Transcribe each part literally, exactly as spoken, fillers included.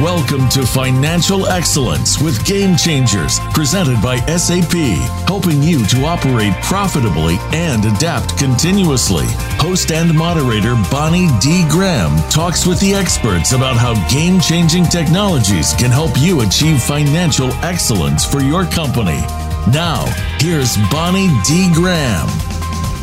Welcome to Financial Excellence with Game Changers, presented by S A P, helping you to operate profitably and adapt continuously. Host and moderator Bonnie D. Graham talks with the experts about how game-changing technologies can help you achieve financial excellence for your company. Now, here's Bonnie D. Graham.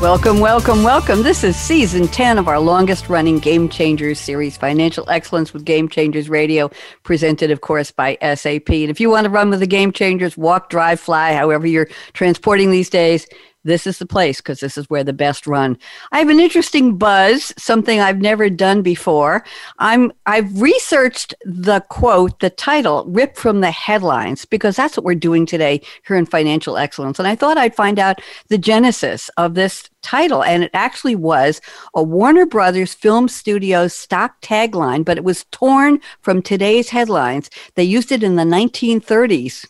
Welcome, welcome, welcome. This is season ten of our longest running Game Changers series, Financial Excellence with Game Changers Radio, presented, of course, by S A P. And if you want to run with the Game Changers, walk, drive, fly, however you're transporting these days, this is the place because this is where the best run. I have an interesting buzz, something I've never done before. I'm, I've researched the quote, the title, ripped from the headlines, because that's what we're doing today here in Financial Excellence. And I thought I'd find out the genesis of this title, and it actually was a Warner Brothers film studio stock tagline, but it was torn from today's headlines. They used it in the nineteen thirties.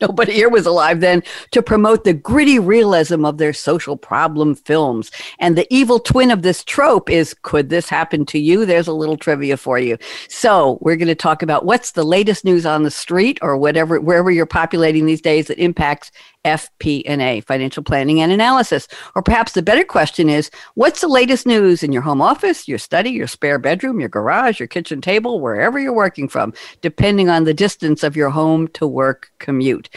Nobody here was alive then, to promote the gritty realism of their social problem films. And the evil twin of this trope is, could this happen to you? There's a little trivia for you. So we're going to talk about what's the latest news on the street or whatever, wherever you're populating these days that impacts F P and A, financial planning and analysis. Or perhaps the better question is, what's the latest news in your home office, your study, your spare bedroom, your garage, your kitchen table, wherever you're working from, depending on the distance of your home to work commute.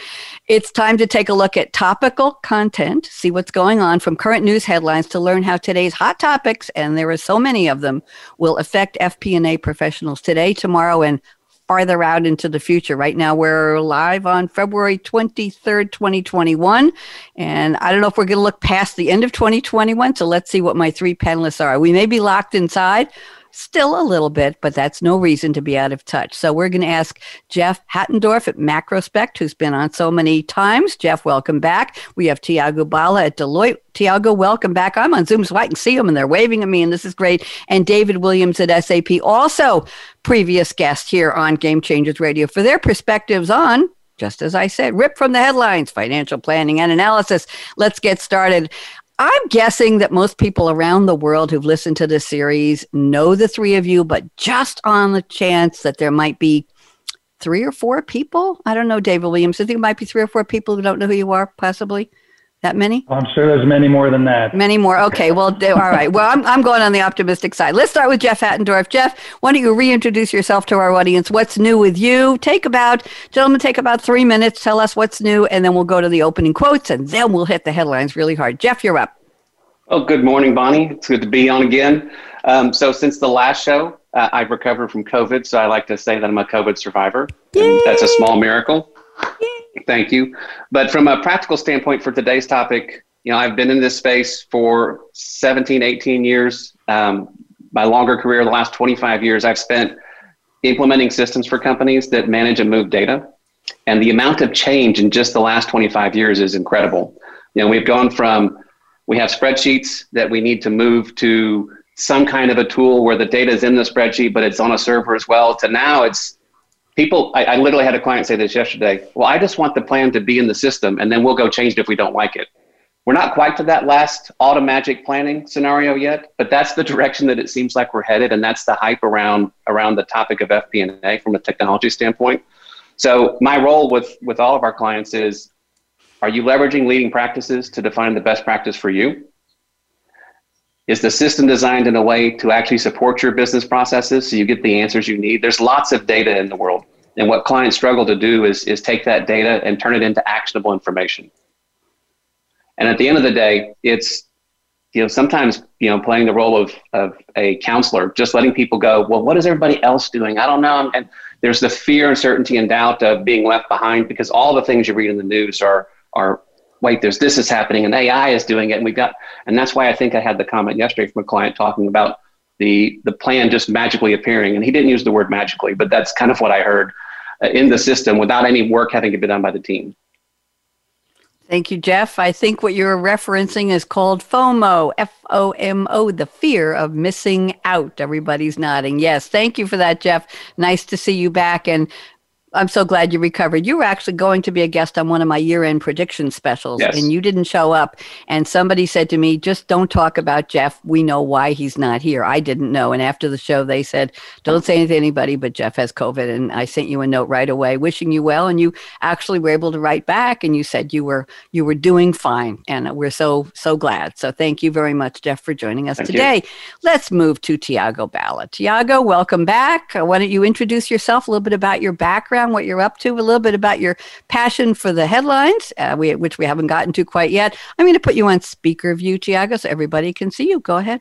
It's time to take a look at topical content, see what's going on from current news headlines to learn how today's hot topics, and there are so many of them, will affect F P and A professionals today, tomorrow, and farther out into the future. Right now, we're live on February twenty-third, twenty twenty-one. And I don't know if we're going to look past the end of twenty twenty-one. So let's see what my three panelists are. We may be locked inside still a little bit, but that's no reason to be out of touch. So we're going to ask Jeff Hattendorf at Macrospect, who's been on so many times. Jeff, welcome back. We have Thiago Bala at Deloitte. Thiago, welcome back. I'm on Zoom so I can see them and they're waving at me and this is great. And David Williams at S A P, also previous guest here on Game Changers Radio for their perspectives on, just as I said, ripped from the headlines, financial planning and analysis. Let's get started. I'm guessing that most people around the world who've listened to this series know the three of you, but just on the chance that there might be three or four people, I don't know, David Williams, I think it might be three or four people who don't know who you are, possibly. That many? I'm sure there's many more than that. Many more. Okay. Well, all right. Well, I'm I'm going on the optimistic side. Let's start with Jeff Hattendorf. Jeff, why don't you reintroduce yourself to our audience? What's new with you? Take about, gentlemen, take about three minutes. Tell us what's new, and then we'll go to the opening quotes, and then we'll hit the headlines really hard. Jeff, you're up. Oh, good morning, Bonnie. It's good to be on again. Um, so since the last show, uh, I've recovered from COVID, so I like to say that I'm a COVID survivor. And that's a small miracle. Yay. Thank you. But from a practical standpoint for today's topic, you know, I've been in this space for seventeen, eighteen years. Um, my longer career, the last twenty-five years, I've spent implementing systems for companies that manage and move data. And the amount of change in just the last twenty-five years is incredible. You know, we've gone from, we have spreadsheets that we need to move to some kind of a tool where the data is in the spreadsheet, but it's on a server as well, to now it's People, I, I literally had a client say this yesterday, well, I just want the plan to be in the system and then we'll go change it if we don't like it. We're not quite to that last automagic planning scenario yet, but that's the direction that it seems like we're headed, and that's the hype around around the topic of F P and A from a technology standpoint. So my role with, with all of our clients is, are you leveraging leading practices to define the best practice for you? Is the system designed in a way to actually support your business processes so you get the answers you need? There's lots of data in the world. And what clients struggle to do is, is take that data and turn it into actionable information. And at the end of the day, it's, you know, sometimes, you know, playing the role of, of a counselor, just letting people go, well, what is everybody else doing? I don't know. And there's the fear, uncertainty, and doubt of being left behind because all the things you read in the news are, are, wait, there's this is happening and A I is doing it and we've got, and that's why I think I had the comment yesterday from a client talking about the the plan just magically appearing, and he didn't use the word magically, but that's kind of what I heard uh, in the system without any work having to be done by the team. Thank you, Jeff. I think what you're referencing is called FOMO, F O M O, the fear of missing out. Everybody's nodding. Yes, thank you for that, Jeff. Nice to see you back. And I'm so glad you recovered. You were actually going to be a guest on one of my year-end prediction specials, yes. and you didn't show up. And somebody said to me, just don't talk about Jeff. We know why he's not here. I didn't know. And after the show, they said, don't say anything to anybody, but Jeff has COVID. And I sent you a note right away wishing you well. And you actually were able to write back, and you said you were you were doing fine. And we're so, so glad. So thank you very much, Jeff, for joining us thank today. You. Let's move to Thiago Bala. Thiago, welcome back. Why don't you introduce yourself, a little bit about your background, what you're up to, a little bit about your passion for the headlines, uh, we, which we haven't gotten to quite yet. I'm going to put you on speaker view, Thiago, so everybody can see you. Go ahead.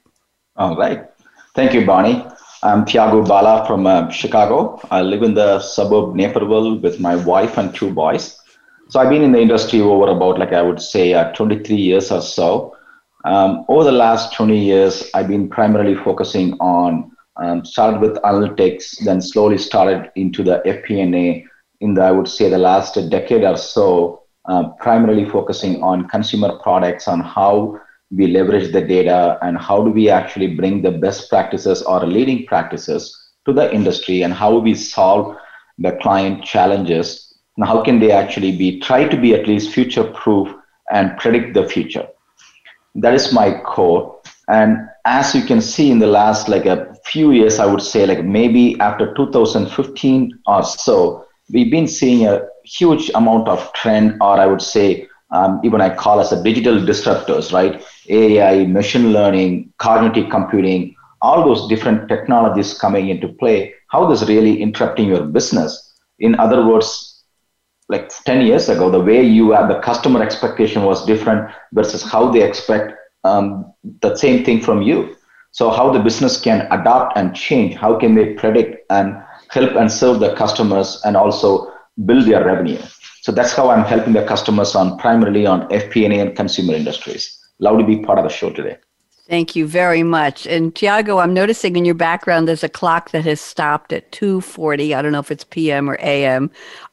All right. Thank you, Bonnie. I'm Thiago Bala from uh, Chicago. I live in the suburb Naperville with my wife and two boys. So I've been in the industry over about, like I would say, uh, twenty-three years or so. Um, over the last twenty years, I've been primarily focusing on Um, started with analytics, then slowly started into the F P and A in the, I would say, the last decade or so, uh, primarily focusing on consumer products, on how we leverage the data and how do we actually bring the best practices or leading practices to the industry and how we solve the client challenges and how can they actually be, try to be at least future-proof and predict the future. That is my core. And as you can see in the last like a few years, I would say like maybe after two thousand fifteen or so, we've been seeing a huge amount of trend, or I would say um, even I call as a digital disruptors, right? A I, machine learning, cognitive computing, all those different technologies coming into play, how this really interrupting your business. In other words, like ten years ago, the way you have the customer expectation was different versus how they expect Um, the same thing from you. So how the business can adapt and change, how can they predict and help and serve the customers and also build their revenue. So that's how I'm helping the customers on primarily on F P and A and consumer industries. Love to be part of the show today. Thank you very much. And Thiago, I'm noticing in your background, there's a clock that has stopped at two forty. I don't know if it's P M or A M,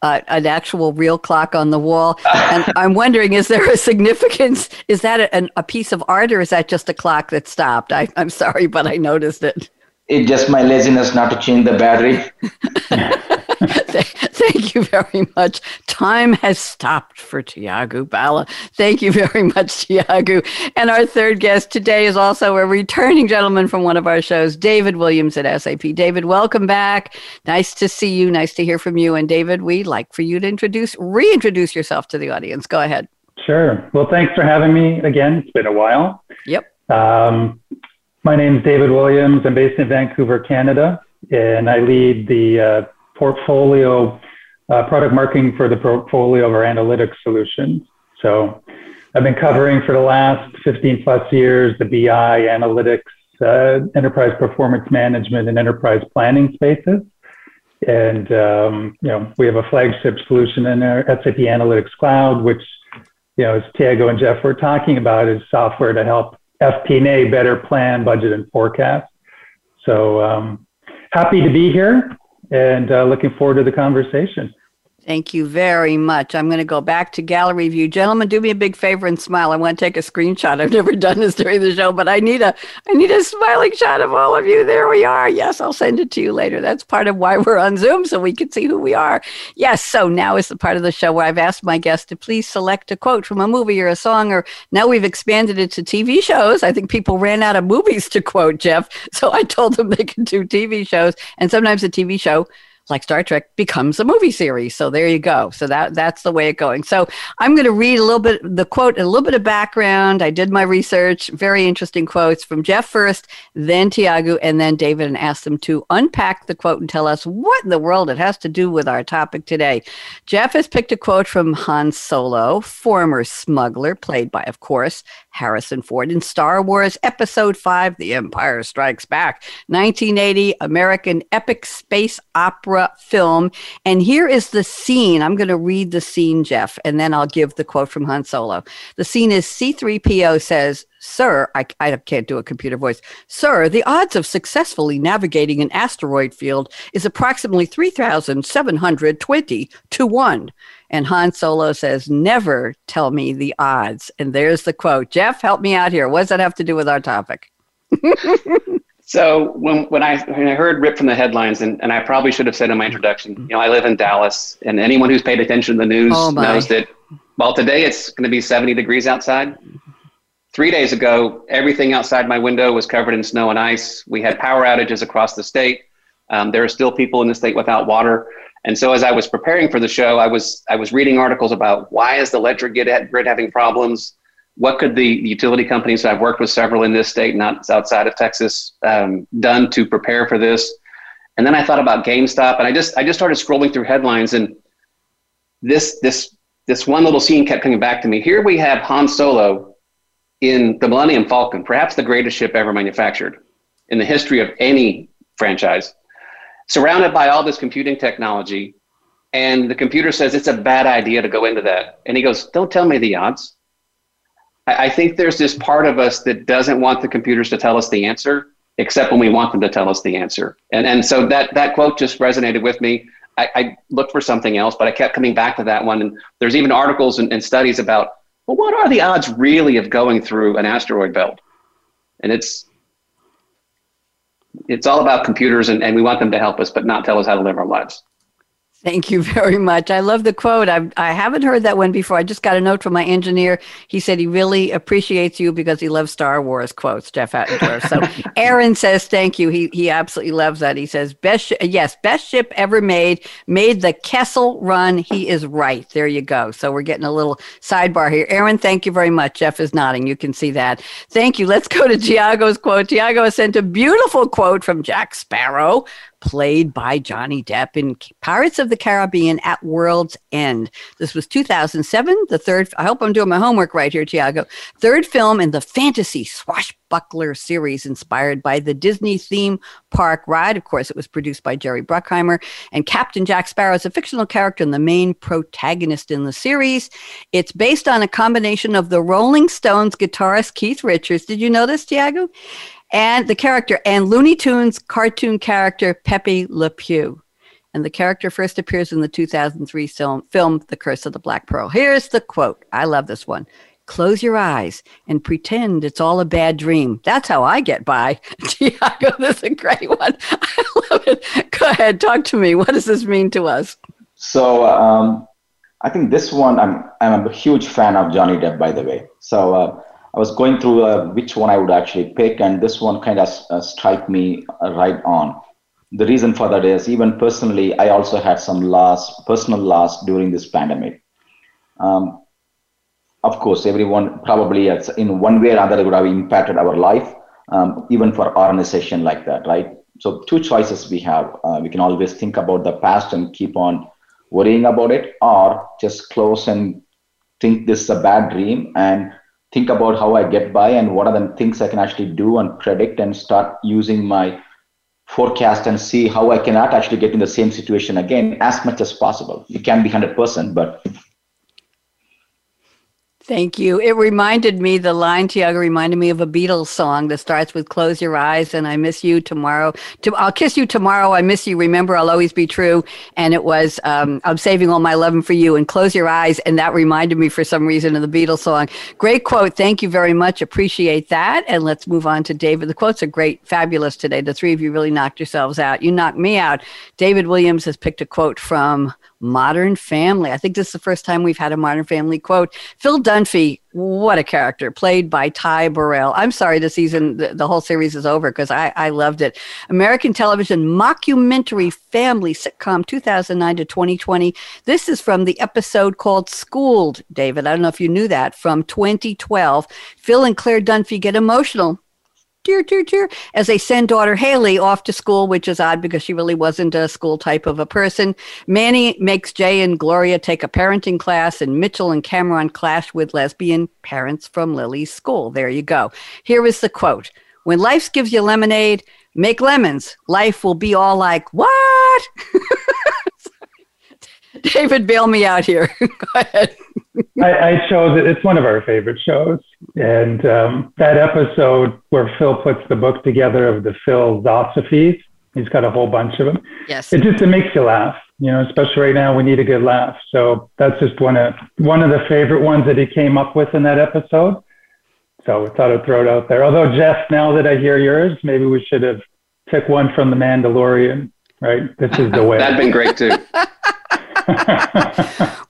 uh, an actual real clock on the wall. And I'm wondering, is there a significance? Is that a, a piece of art, or is that just a clock that stopped? I, I'm sorry, but I noticed it. It's just my laziness not to change the battery. Thank you very much. Time has stopped for Thiago Bala. Thank you very much, Thiago. And our third guest today is also a returning gentleman from one of our shows, David Williams at S A P. David, welcome back. Nice to see you. Nice to hear from you. And David, we'd like for you to introduce, reintroduce yourself to the audience. Go ahead. Sure. Well, thanks for having me again. It's been a while. Yep. Um, my name is David Williams. I'm based in Vancouver, Canada, and I lead the uh, portfolio Uh, product marketing for the portfolio of our analytics solutions. So I've been covering for the last fifteen plus years, the B I, analytics, uh, enterprise performance management, and enterprise planning spaces. And, um, you know, we have a flagship solution in our S A P Analytics Cloud, which, you know, as Thiago and Jeff were talking about, is software to help F P and A better plan, budget, and forecast. So um, happy to be here and uh, looking forward to the conversation. Thank you very much. I'm going to go back to gallery view. Gentlemen, do me a big favor and smile. I want to take a screenshot. I've never done this during the show, but I need a I need a smiling shot of all of you. There we are. Yes, I'll send it to you later. That's part of why we're on Zoom, so we can see who we are. Yes, so now is the part of the show where I've asked my guests to please select a quote from a movie or a song, or now we've expanded it to T V shows. I think people ran out of movies to quote, Jeff, so I told them they could do T V shows, and sometimes a T V show like Star Trek becomes a movie series. So there you go. So that that's the way it's going. So I'm going to read a little bit, the quote, a little bit of background. I did my research, very interesting quotes from Jeff first, then Thiago, and then David, and asked them to unpack the quote and tell us what in the world it has to do with our topic today. Jeff has picked a quote from Han Solo, former smuggler, played by, of course, Harrison Ford, in Star Wars Episode five, The Empire Strikes Back, nineteen eighty American epic space opera film. And here is the scene. I'm going to read the scene, Jeff, and then I'll give the quote from Han Solo. The scene is C three P O says, Sir, I, I can't do a computer voice. Sir, the odds of successfully navigating an asteroid field is approximately three thousand seven hundred twenty to one. And Han Solo says, never tell me the odds. And there's the quote. Jeff, help me out here. What does that have to do with our topic? So when when I when I heard ripped from the headlines, and, and I probably should have said in my introduction, you know, I live in Dallas, and anyone who's paid attention to the news oh knows that, well, today it's going to be seventy degrees outside. Three days ago, everything outside my window was covered in snow and ice. We had power outages across the state. Um, there are still people in the state without water. And so as I was preparing for the show, I was I was reading articles about why is the electric grid having problems? What could the utility companies, I've worked with several in this state, not outside of Texas, um, done to prepare for this? And then I thought about GameStop, and I just I just started scrolling through headlines, and this this this one little scene kept coming back to me. Here we have Han Solo in the Millennium Falcon, perhaps the greatest ship ever manufactured in the history of any franchise, surrounded by all this computing technology, and the computer says it's a bad idea to go into that. And he goes, don't tell me the odds. I think there's this part of us that doesn't want the computers to tell us the answer, except when we want them to tell us the answer. And and so that that quote just resonated with me. I, I looked for something else, but I kept coming back to that one. And there's even articles and, and studies about, well, what are the odds really of going through an asteroid belt? And it's it's all about computers, and, and we want them to help us, but not tell us how to live our lives. Thank you very much. I love the quote. I I haven't heard that one before. I just got a note from my engineer. He said he really appreciates you because he loves Star Wars quotes, Jeff Hattendorf. So Aaron says, thank you. He he absolutely loves that. He says, best sh- yes, best ship ever made, made the Kessel run. He is right. There you go. So we're getting a little sidebar here. Aaron, thank you very much. Jeff is nodding. You can see that. Thank you. Let's go to Thiago's quote. Thiago has sent a beautiful quote from Jack Sparrow, played by Johnny Depp in Pirates of the Caribbean at World's End. This was two thousand seven, the third, I hope I'm doing my homework right here, Thiago, third film in the fantasy swashbuckler series inspired by the Disney theme park ride. Of course, it was produced by Jerry Bruckheimer, and Captain Jack Sparrow is a fictional character and the main protagonist in the series. It's based on a combination of the Rolling Stones guitarist Keith Richards. Did you know this, Thiago? And the character, and Looney Tunes cartoon character Pepe Le Pew. And the character first appears in the two thousand three film, film The Curse of the Black Pearl. Here's the quote. I love this one. Close your eyes and pretend it's all a bad dream. That's how I get by. Thiago, this is a great one. I love it. Go ahead. Talk to me. What does this mean to us? So um, I think this one, I'm, I'm a huge fan of Johnny Depp, by the way. So uh, I was going through uh, which one I would actually pick, and this one kind of uh, strike me uh, right on. The reason for that is, even personally, I also had some loss, personal loss during this pandemic. Um, of course, everyone probably in one way or another would have impacted our life, um, even for organization like that, right? So two choices we have. Uh, we can always think about the past and keep on worrying about it, or just close and think this is a bad dream and think about how I get by and what are the things I can actually do and predict and start using my forecast and see how I cannot actually get in the same situation again as much as possible. It can be one hundred percent, but... Thank you. It reminded me, the line, Thiago, reminded me of a Beatles song that starts with close your eyes and I miss you tomorrow. To, I'll kiss you tomorrow. I miss you. Remember, I'll always be true. And it was, um, I'm saving all my loving for you, and close your eyes. And that reminded me for some reason of the Beatles song. Great quote. Thank you very much. Appreciate that. And let's move on to David. The quotes are great. Fabulous today. The three of you really knocked yourselves out. You knocked me out. David Williams has picked a quote from Modern Family. I think this is the first time we've had a Modern Family quote. Phil Dunphy, what a character, played by Ty Burrell. I'm sorry this season, the, the whole series is over because I, I loved it. American television mockumentary family sitcom two thousand nine to twenty twenty. This is from the episode called Schooled, David. I don't know if you knew that, from twenty twelve. Phil and Claire Dunphy get emotional Cheer, cheer, cheer, as they send daughter Haley off to school, which is odd because she really wasn't a school type of a person. Manny makes Jay and Gloria take a parenting class, and Mitchell and Cameron clash with lesbian parents from Lily's school. There you go. Here is the quote. When life gives you lemonade, make lemons. Life will be all like, what? David, bail me out here. Go ahead. I, I chose it. It's one of our favorite shows. And um, that episode where Phil puts the book together of the philosophies, he's got a whole bunch of them. Yes. It just it makes you laugh, you know, especially right now we need a good laugh. So that's just one of one of the favorite ones that he came up with in that episode. So I thought I'd throw it out there. Although, Jeff, now that I hear yours, maybe we should have took one from The Mandalorian, right? This is the way. That'd been great, too.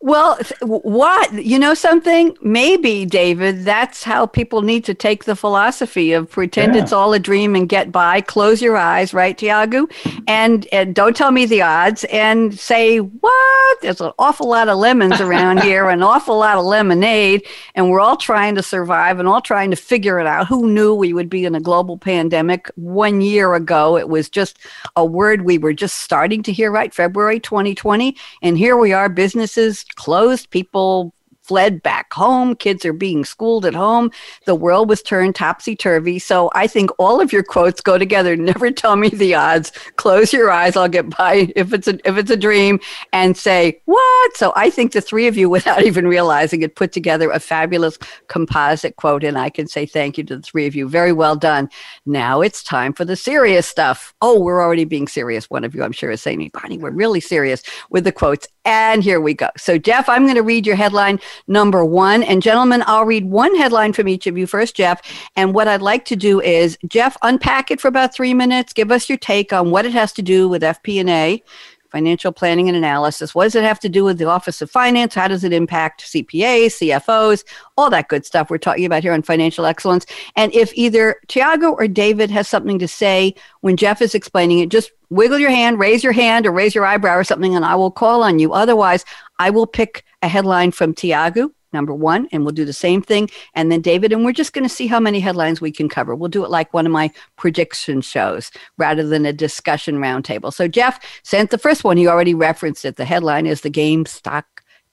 Well, what, you know something? Maybe, David, that's how people need to take the philosophy of pretend yeah. it's all a dream and get by. Close your eyes, right, Thiago? And, and don't tell me the odds and say, what? There's an awful lot of lemons around here, an awful lot of lemonade, and we're all trying to survive and all trying to figure it out. Who knew we would be in a global pandemic one year ago? It was just a word we were just starting to hear, right? February twenty twenty. And here we are, businesses closed, people fled back home, kids are being schooled at home, the world was turned topsy-turvy. So I think all of your quotes go together. Never tell me the odds, close your eyes, I'll get by if it's a, if it's a dream, and say, what? So I think the three of you, without even realizing it, put together a fabulous composite quote, and I can say thank you to the three of you. Very well done. Now it's time for the serious stuff. Oh, we're already being serious. One of you, I'm sure, is saying, Bonnie, we're really serious with the quotes. And here we go. So, Jeff, I'm going to read your headline number one. And, gentlemen, I'll read one headline from each of you first, Jeff. And what I'd like to do is, Jeff, unpack it for about three minutes. Give us your take on what it has to do with F P and A, financial planning and analysis. What does it have to do with the Office of Finance? How does it impact C P As, C F Os, all that good stuff we're talking about here on Financial Excellence? And if either Thiago or David has something to say when Jeff is explaining it, just wiggle your hand, raise your hand, or raise your eyebrow or something, and I will call on you. Otherwise, I will pick a headline from Thiago, number one, and we'll do the same thing. And then David, and we're just going to see how many headlines we can cover. We'll do it like one of my prediction shows rather than a discussion roundtable. So Jeff sent the first one. He already referenced it. The headline is the GameStop.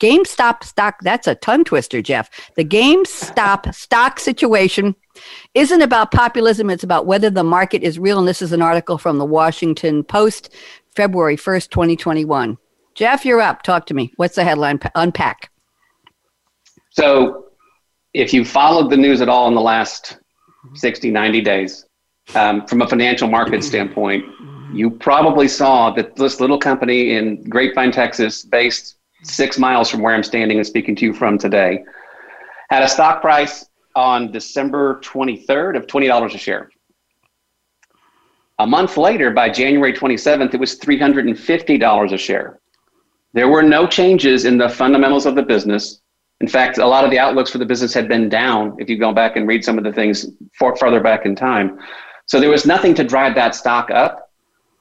GameStop stock, that's a tongue twister, Jeff. The GameStop stock situation isn't about populism. It's about whether the market is real. And this is an article from the Washington Post, February first, twenty twenty-one. Jeff, you're up. Talk to me. What's the headline? Unpack. So if you followed the news at all in the last sixty, ninety days, um, from a financial market standpoint, you probably saw that this little company in Grapevine, Texas, based six miles from where I'm standing and speaking to you from today, had a stock price on December twenty-third of twenty dollars a share. A month later, by January twenty-seventh, it was three hundred fifty dollars a share. There were no changes in the fundamentals of the business. In fact, a lot of the outlooks for the business had been down, if you go back and read some of the things far, farther back in time. So there was nothing to drive that stock up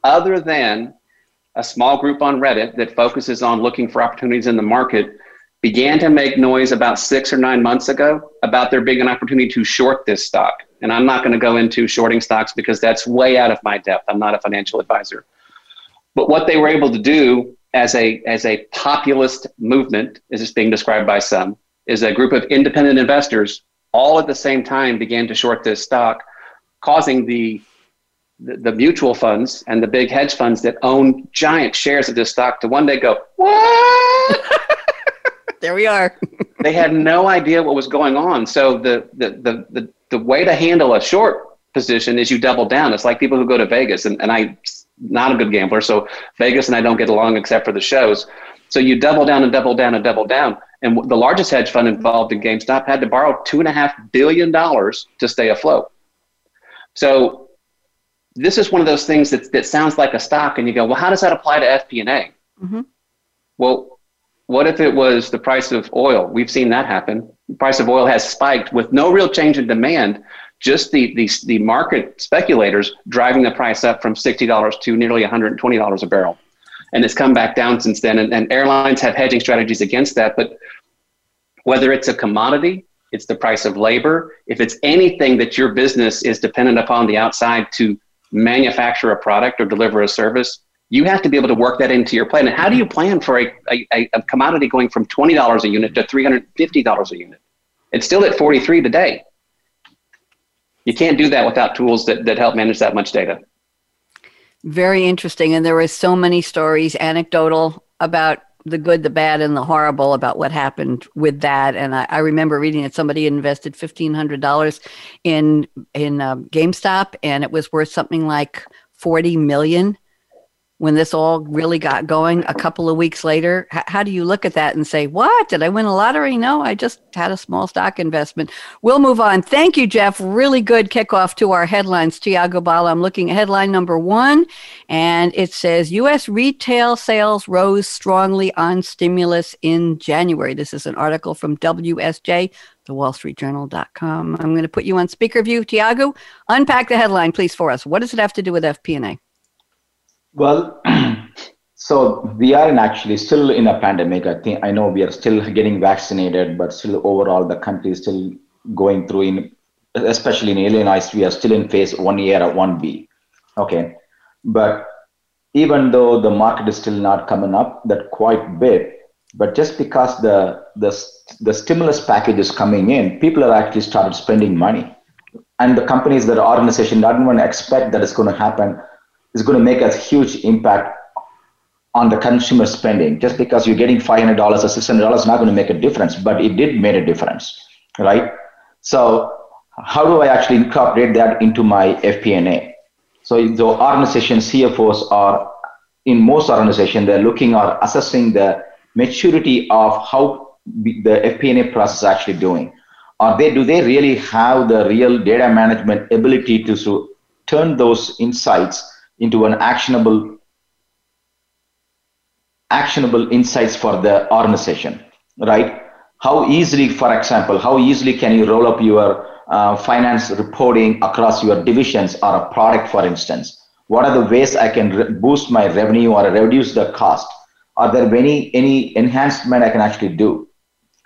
other than a small group on Reddit that focuses on looking for opportunities in the market began to make noise about six or nine months ago about there being an opportunity to short this stock. And I'm not going to go into shorting stocks because that's way out of my depth. I'm not a financial advisor. But what they were able to do as a, as a populist movement, as it's being described by some, is a group of independent investors all at the same time began to short this stock, causing the the mutual funds and the big hedge funds that own giant shares of this stock to one day go, what? There we are. They had no idea what was going on. So the, the the the the way to handle a short position is you double down. It's like people who go to Vegas, and, and I'm not a good gambler, so Vegas and I don't get along except for the shows. So you double down and double down and double down. And the largest hedge fund involved in GameStop had to borrow two and a half billion dollars to stay afloat. So this is one of those things that, that sounds like a stock, and you go, well, how does that apply to F P and A? Mm-hmm. Well, what if it was the price of oil? We've seen that happen. The price of oil has spiked with no real change in demand, just the, the, the market speculators driving the price up from sixty dollars to nearly one hundred twenty dollars a barrel. And it's come back down since then, and, and airlines have hedging strategies against that. But whether it's a commodity, it's the price of labor, if it's anything that your business is dependent upon the outside to manufacture a product or deliver a service, you have to be able to work that into your plan. And how do you plan for a, a, a commodity going from twenty dollars a unit to three hundred fifty dollars a unit? It's still at forty-three today. You can't do that without tools that, that help manage that much data. Very interesting. And there were so many stories, anecdotal, about the good, the bad, and the horrible about what happened with that. And I, I remember reading that somebody invested fifteen hundred dollars in in uh, GameStop, and it was worth something like forty million dollars. when this all really got going a couple of weeks later? H- how do you look at that and say, what, did I win a lottery? No, I just had a small stock investment. We'll move on. Thank you, Jeff. Really good kickoff to our headlines. Thiago Bala, I'm looking at headline number one, and it says U S retail sales rose strongly on stimulus in January. This is an article from W S J, the wall street journal dot com. I'm going to put you on speaker view. Thiago, unpack the headline, please, for us. What does it have to do with F P and A? Well, so we are in actually still in a pandemic. I think I know we are still getting vaccinated, but still overall the country is still going through, in, especially in Illinois, we are still in phase one year or one B. Okay. But even though the market is still not coming up that quite bit, but just because the the the stimulus package is coming in, people have actually started spending money. And the companies, that organization doesn't want to expect that it's going to happen. Is going to make a huge impact on the consumer spending. Just because you're getting five hundred dollars or six hundred dollars is not going to make a difference, but it did make a difference, right? So how do I actually incorporate that into my F P and A? So the organization C F Os are, in most organizations, they're looking or assessing the maturity of how the F P and A process is actually doing. Or they do they really have the real data management ability to, to turn those insights into an actionable actionable insights for the organization, right? How easily, for example, how easily can you roll up your uh, finance reporting across your divisions or a product, for instance? What are the ways I can re- boost my revenue or reduce the cost? Are there any, any enhancement I can actually do?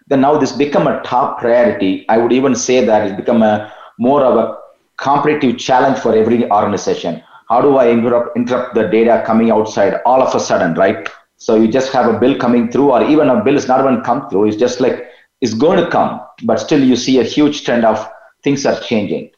Then now this become a top priority. I would even say that it's become a more of a competitive challenge for every organization. How do I interrupt, interrupt the data coming outside all of a sudden, right? So you just have a bill coming through, or even a bill is not even come through. It's just like, it's going to come, but still you see a huge trend of things are changing.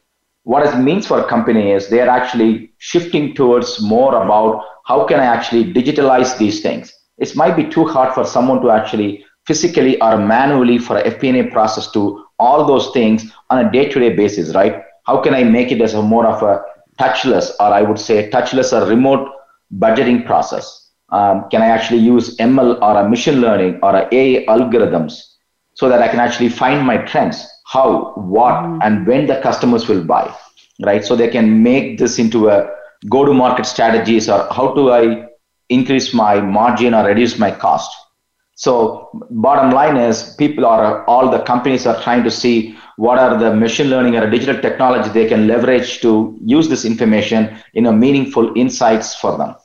What it means for a company is they're actually shifting towards more about how can I actually digitalize these things? It might be too hard for someone to actually physically or manually for a F P and A process to all those things on a day-to-day basis, right? How can I make it as a more of a touchless, or I would say touchless or remote budgeting process? Um, can I actually use M L or a machine learning or a A I algorithms so that I can actually find my trends, how, what, mm. and when the customers will buy, right? So they can make this into a go-to-market strategies, or how do I increase my margin or reduce my cost? So bottom line is people are, all the companies are trying to see what are the machine learning or digital technology they can leverage to use this information in a meaningful insights for them.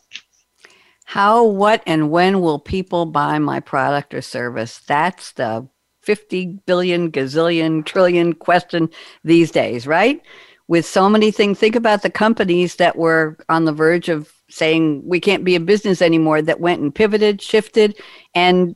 How, what, and when will people buy my product or service? That's the fifty billion, gazillion, trillion question these days, right? With so many things, think about the companies that were on the verge of saying we can't be a business anymore, that went and pivoted, shifted, and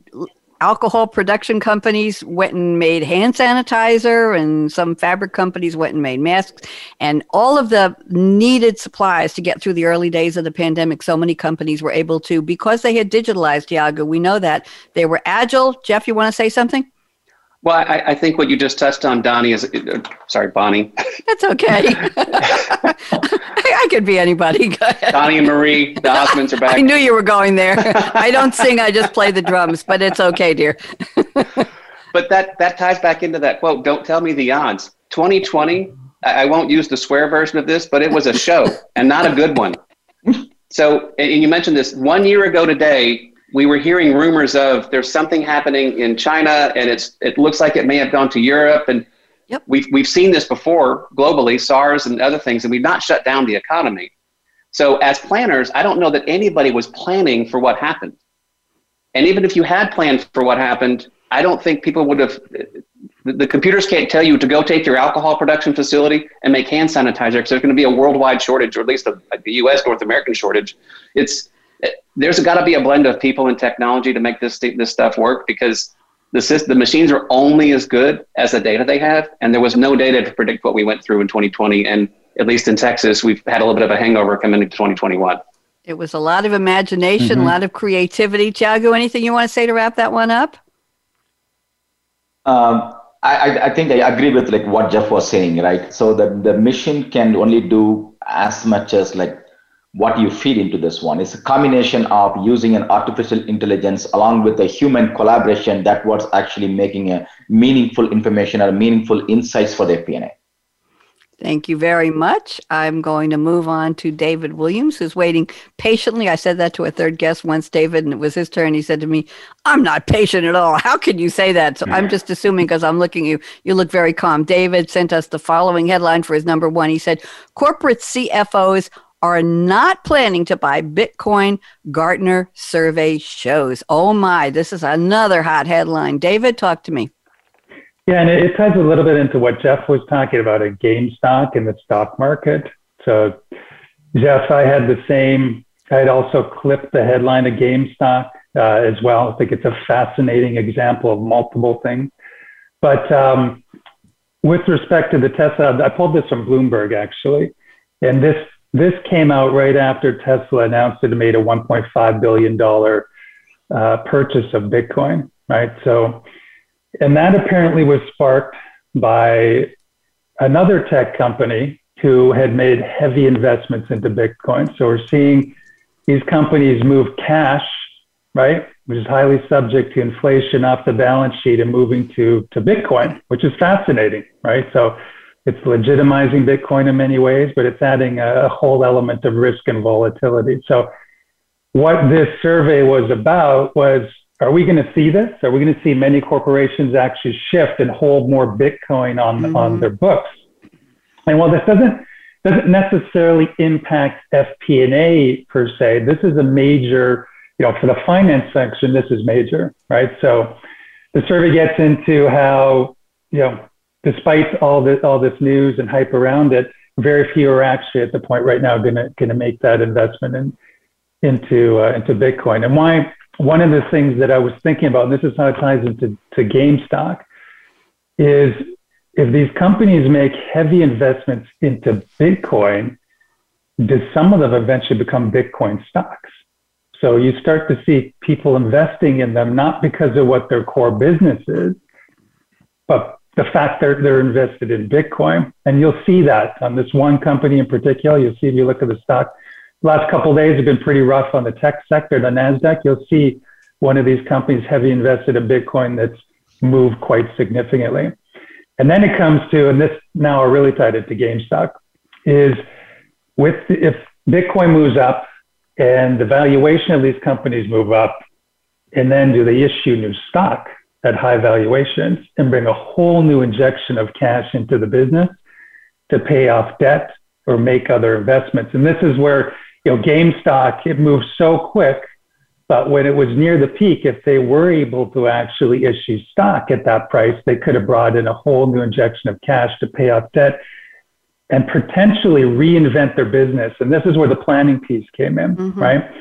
alcohol production companies went and made hand sanitizer, and some fabric companies went and made masks, and all of the needed supplies to get through the early days of the pandemic. So many companies were able to, because they had digitalized, Thiago, we know that. They were agile. Jeff, you want to say something? Well, I, I think what you just touched on, Donnie, is, sorry, Bonnie. That's okay. I, I could be anybody. Go ahead. Donnie and Marie, the Osmonds are back. I knew you were going there. I don't sing, I just play the drums, but it's okay, dear. But that, that ties back into that quote, don't tell me the odds. twenty twenty, I, I won't use the swear version of this, but it was a show and not a good one. So, and you mentioned this, one year ago today, we were hearing rumors of there's something happening in China, and it's it looks like it may have gone to Europe. And yep. we've we've seen this before globally, SARS and other things, and we've not shut down the economy. So as planners, I don't know that anybody was planning for what happened. And even if you had planned for what happened, I don't think people would have, the, the computers can't tell you to go take your alcohol production facility and make hand sanitizer, because there's going to be a worldwide shortage, or at least a, like the U S North American shortage. It's, there's got to be a blend of people and technology to make this this stuff work, because the system, the machines are only as good as the data they have, and there was no data to predict what we went through in twenty twenty, and at least in Texas, we've had a little bit of a hangover coming into twenty twenty-one. It was a lot of imagination, mm-hmm. a lot of creativity. Thiago, anything you want to say to wrap that one up? Um, I, I think I agree with like what Jeff was saying, right? So the, the mission can only do as much as like what you feed into this one. It's a combination of using an artificial intelligence along with a human collaboration that was actually making a meaningful information or meaningful insights for the F P and A. Thank you very much. I'm going to move on to David Williams, who's waiting patiently. I said that to a third guest once, David, and it was his turn. He said to me, I'm not patient at all. How can you say that? So I'm just assuming because I'm looking at you, you look very calm. David sent us the following headline for his number one. He said, corporate C F Os are not planning to buy Bitcoin, Gartner survey shows. Oh my, this is another hot headline. David, talk to me. Yeah, and it ties a little bit into what Jeff was talking about, a game stock in the stock market. So Jeff, I had the same, I had also clipped the headline of GameStop uh, as well. I think it's a fascinating example of multiple things. But um, with respect to the Tesla, I pulled this from Bloomberg actually, and this This came out right after Tesla announced it made a one point five billion dollars uh, purchase of Bitcoin, right? So, and that apparently was sparked by another tech company who had made heavy investments into Bitcoin. So we're seeing these companies move cash, right, which is highly subject to inflation, off the balance sheet and moving to, to Bitcoin, which is fascinating, right? So it's legitimizing Bitcoin in many ways, but it's adding a whole element of risk and volatility. So what this survey was about was, are we going to see this? Are we going to see many corporations actually shift and hold more Bitcoin on, mm-hmm. on their books? And while this doesn't, doesn't necessarily impact F P and A per se, this is a major, you know, for the finance section, this is major, right? So the survey gets into how, you know, despite all this, all this news and hype around it, very few are actually at the point right now going to going to make that investment in, into uh, into Bitcoin. And why? One of the things that I was thinking about, and this is how it ties into to GameStop, is if these companies make heavy investments into Bitcoin, does some of them eventually become Bitcoin stocks? So you start to see people investing in them not because of what their core business is, but the fact that they're invested in Bitcoin. And you'll see that on this one company in particular. You'll see if you look at the stock, last couple of days have been pretty rough on the tech sector, the NASDAQ. You'll see one of these companies heavy invested in Bitcoin that's moved quite significantly. And then it comes to, and this now are really tied into GameStop, is with if Bitcoin moves up and the valuation of these companies move up, and then do they issue new stock at high valuations and bring a whole new injection of cash into the business to pay off debt or make other investments? And this is where, you know, GameStop, it moves so quick, but when it was near the peak, if they were able to actually issue stock at that price, they could have brought in a whole new injection of cash to pay off debt and potentially reinvent their business. And this is where the planning piece came in, mm-hmm. right?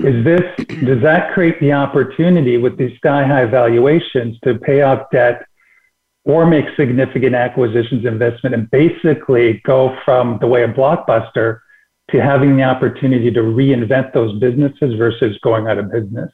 Is this, does that create the opportunity with these sky-high valuations to pay off debt or make significant acquisitions, investment, and basically go from the way of Blockbuster to having the opportunity to reinvent those businesses versus going out of business?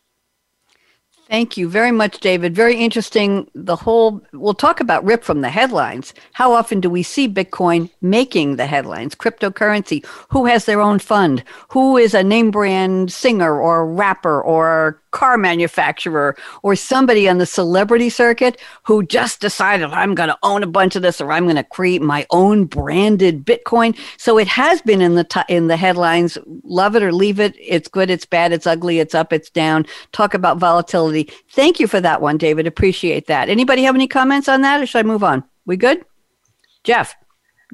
Thank you very much, David. Very interesting. The whole, we'll talk about rip from the headlines. How often do we see Bitcoin making the headlines? Cryptocurrency, who has their own fund? Who is a name brand singer or rapper or car manufacturer or somebody on the celebrity circuit who just decided I'm going to own a bunch of this or I'm going to create my own branded Bitcoin. So it has been in the t- in the headlines. Love it or leave it. It's good. It's bad. It's ugly. It's up. It's down. Talk about volatility. Thank you for that one, David. Appreciate that. Anybody have any comments on that or should I move on? We good? Jeff?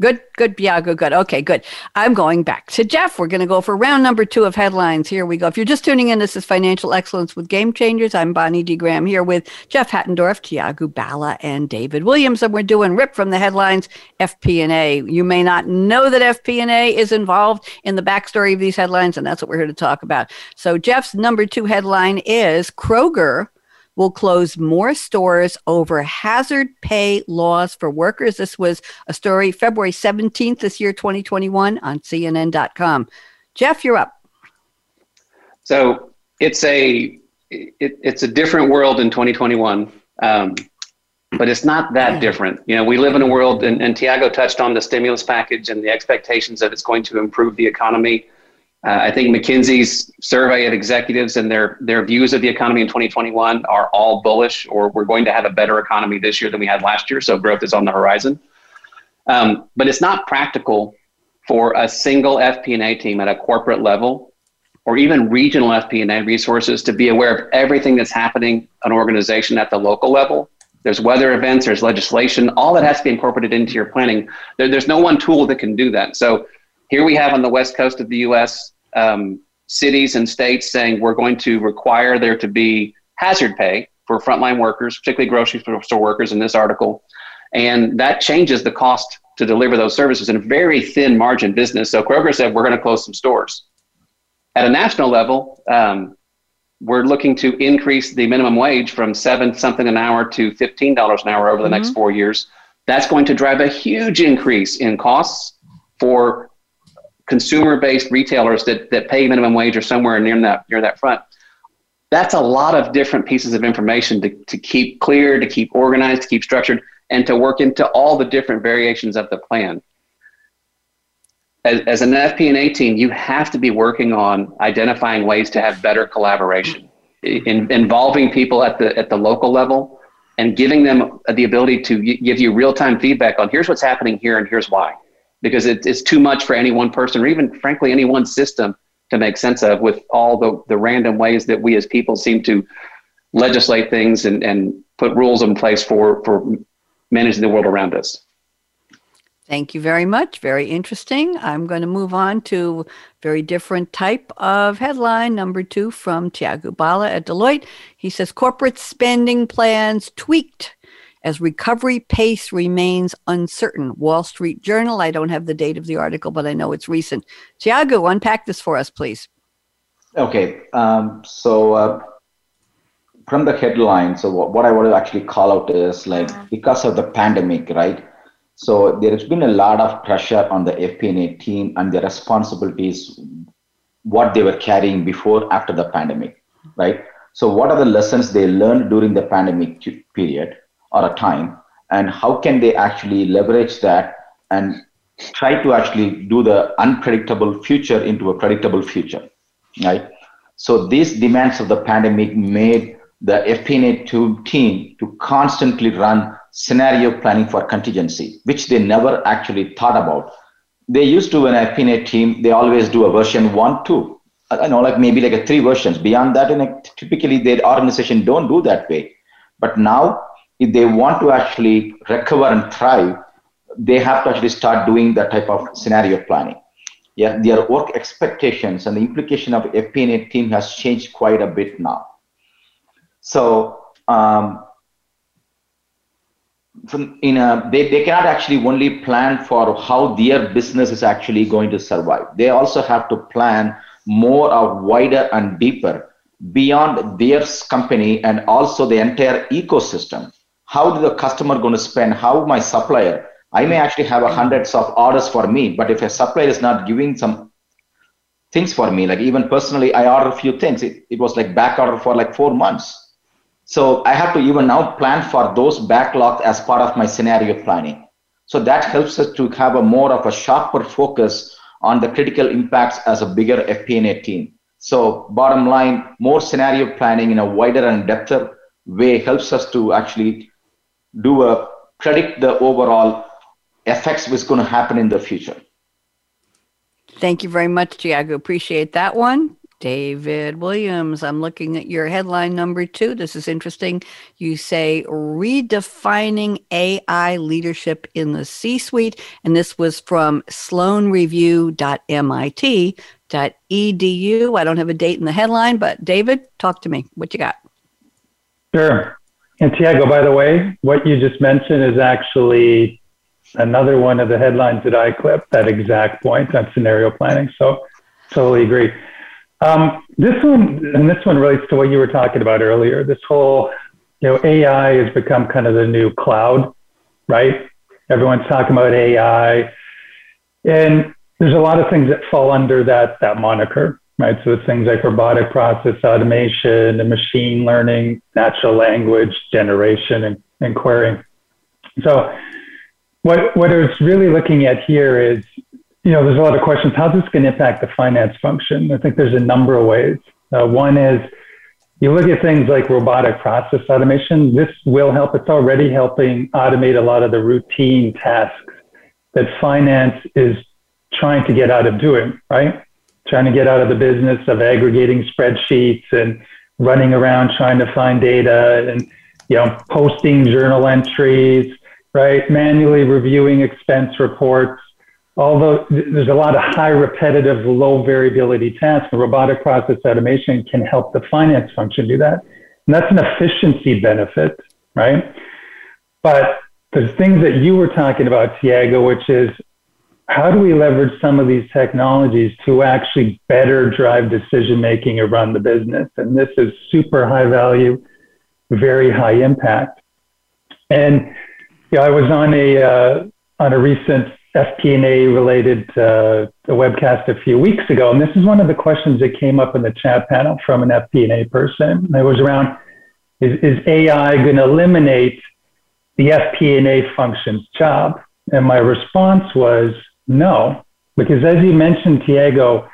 Good, good, yeah, good, good. Okay, good. I'm going back to Jeff. We're going to go for round number two of headlines. Here we go. If you're just tuning in, this is Financial Excellence with Game Changers. I'm Bonnie D. Graham here with Jeff Hattendorf, Thiago Bala, and David Williams. And we're doing rip from the headlines, F P and A. You may not know that F P and A is involved in the backstory of these headlines, and that's what we're here to talk about. So Jeff's number two headline is Kroger will close more stores over hazard pay laws for workers. This was a story February seventeenth this year, twenty twenty-one on C N N dot com. Jeff, you're up. So it's a it, it's a different world in twenty twenty-one, um, but it's not that different. You know, we live in a world, and, and Thiago touched on the stimulus package and the expectations that it's going to improve the economy. Uh, I think McKinsey's survey of executives and their their views of the economy in twenty twenty-one are all bullish, or we're going to have a better economy this year than we had last year. So growth is on the horizon. Um, but it's not practical for a single F P and A team at a corporate level or even regional F P and A resources to be aware of everything that's happening in an organization at the local level. There's weather events, there's legislation, all that has to be incorporated into your planning. There, there's no one tool that can do that. So here we have on the west coast of the U S, um, cities and states saying we're going to require there to be hazard pay for frontline workers, particularly grocery store workers in this article. And that changes the cost to deliver those services in a very thin margin business. So Kroger said, we're going to close some stores. At a national level, um, we're looking to increase the minimum wage from seven something an hour to fifteen dollars an hour over the mm-hmm. next four years. That's going to drive a huge increase in costs for consumer-based retailers that, that pay minimum wage or somewhere near that near that front. That's a lot of different pieces of information to, to keep clear, to keep organized, to keep structured, and to work into all the different variations of the plan. As, as an F P and A team, you have to be working on identifying ways to have better collaboration, in, involving people at the at the local level and giving them the ability to y- give you real-time feedback on here's what's happening here and here's why. Because it, it's too much for any one person or even, frankly, any one system to make sense of with all the, the random ways that we as people seem to legislate things and, and put rules in place for, for managing the world around us. Thank you very much. Very interesting. I'm going to move on to very different type of headline. Number two from Thiago Bala at Deloitte. He says, corporate spending plans tweaked as recovery pace remains uncertain. Wall Street Journal. I don't have the date of the article, but I know it's recent. Thiago, unpack this for us, please. Okay. Um, so uh, from the headline, so what, what I want to actually call out is like because of the pandemic, right? So there has been a lot of pressure on the F P and A team and the responsibilities, what they were carrying before, after the pandemic, right? So what are the lessons they learned during the pandemic period? Or a time, and how can they actually leverage that and try to actually do the unpredictable future into a predictable future, right? So these demands of the pandemic made the F P and A team to constantly run scenario planning for contingency, which they never actually thought about. They used to, an F P and A team, they always do a version one, two, you know, like maybe like a three versions. Beyond that, and like typically their organization don't do that way. But now, if they want to actually recover and thrive, they have to actually start doing that type of scenario planning. Yeah, their work expectations and the implication of F P and A team has changed quite a bit now. So um, from in a, they, they cannot actually only plan for how their business is actually going to survive. They also have to plan more of wider and deeper beyond their company and also the entire ecosystem. How do the customer going to spend? How my supplier? I may actually have a hundreds of orders for me, but if a supplier is not giving some things for me, like even personally, I order a few things. It, it was like back order for like four months. So I have to even now plan for those backlogs as part of my scenario planning. So that helps us to have a more of a sharper focus on the critical impacts as a bigger F P and A team. So bottom line, more scenario planning in a wider and depther way helps us to actually do a predict the overall effects what's going to happen in the future. Thank you very much, Thiago. Appreciate that one. David Williams, I'm looking at your headline number two. This is interesting. You say redefining A I leadership in the C-suite. And this was from sloan review dot m i t dot e d u. I don't have a date in the headline, but David, talk to me. What you got? Sure. And Thiago, by the way, what you just mentioned is actually another one of the headlines that I clipped, that exact point on scenario planning. So totally agree. Um, this one, and this one relates to what you were talking about earlier, this whole, you know, A I has become kind of the new cloud, right? Everyone's talking about A I. And there's a lot of things that fall under that, that moniker. Right, so it's things like robotic process automation and machine learning, natural language generation, and, and querying. So what what I was really looking at here is you know, there's a lot of questions. How's this going to impact the finance function? I think there's a number of ways. Uh, one is you look at things like robotic process automation. This will help. It's already helping automate a lot of the routine tasks that finance is trying to get out of doing, right? Trying to get out of the business of aggregating spreadsheets and running around trying to find data and, you know, posting journal entries, right? Manually reviewing expense reports. Although there's a lot of high repetitive, low variability tasks, robotic process automation can help the finance function do that. And that's an efficiency benefit, right? But there's things that you were talking about, Thiago, which is how do we leverage some of these technologies to actually better drive decision-making and run the business? And this is super high value, very high impact. And yeah, I was on a, uh, on a recent F P and A related uh, a webcast a few weeks ago. And this is one of the questions that came up in the chat panel from an F P and A person. It was around, is, is A I going to eliminate the F P and A function's job? And my response was no, because as you mentioned, Thiago,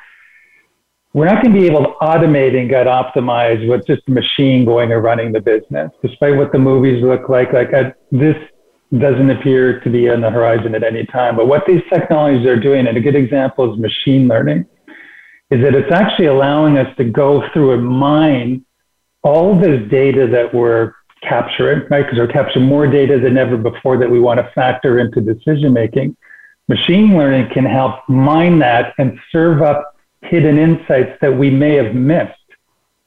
we're not going to be able to automate and get optimized with just a machine going and running the business, despite what the movies look like. Like I, this doesn't appear to be on the horizon at any time. But what these technologies are doing, and a good example is machine learning, is that it's actually allowing us to go through and mine all this data that we're capturing, right? Because we're capturing more data than ever before that we want to factor into decision-making. Machine learning can help mine that and serve up hidden insights that we may have missed,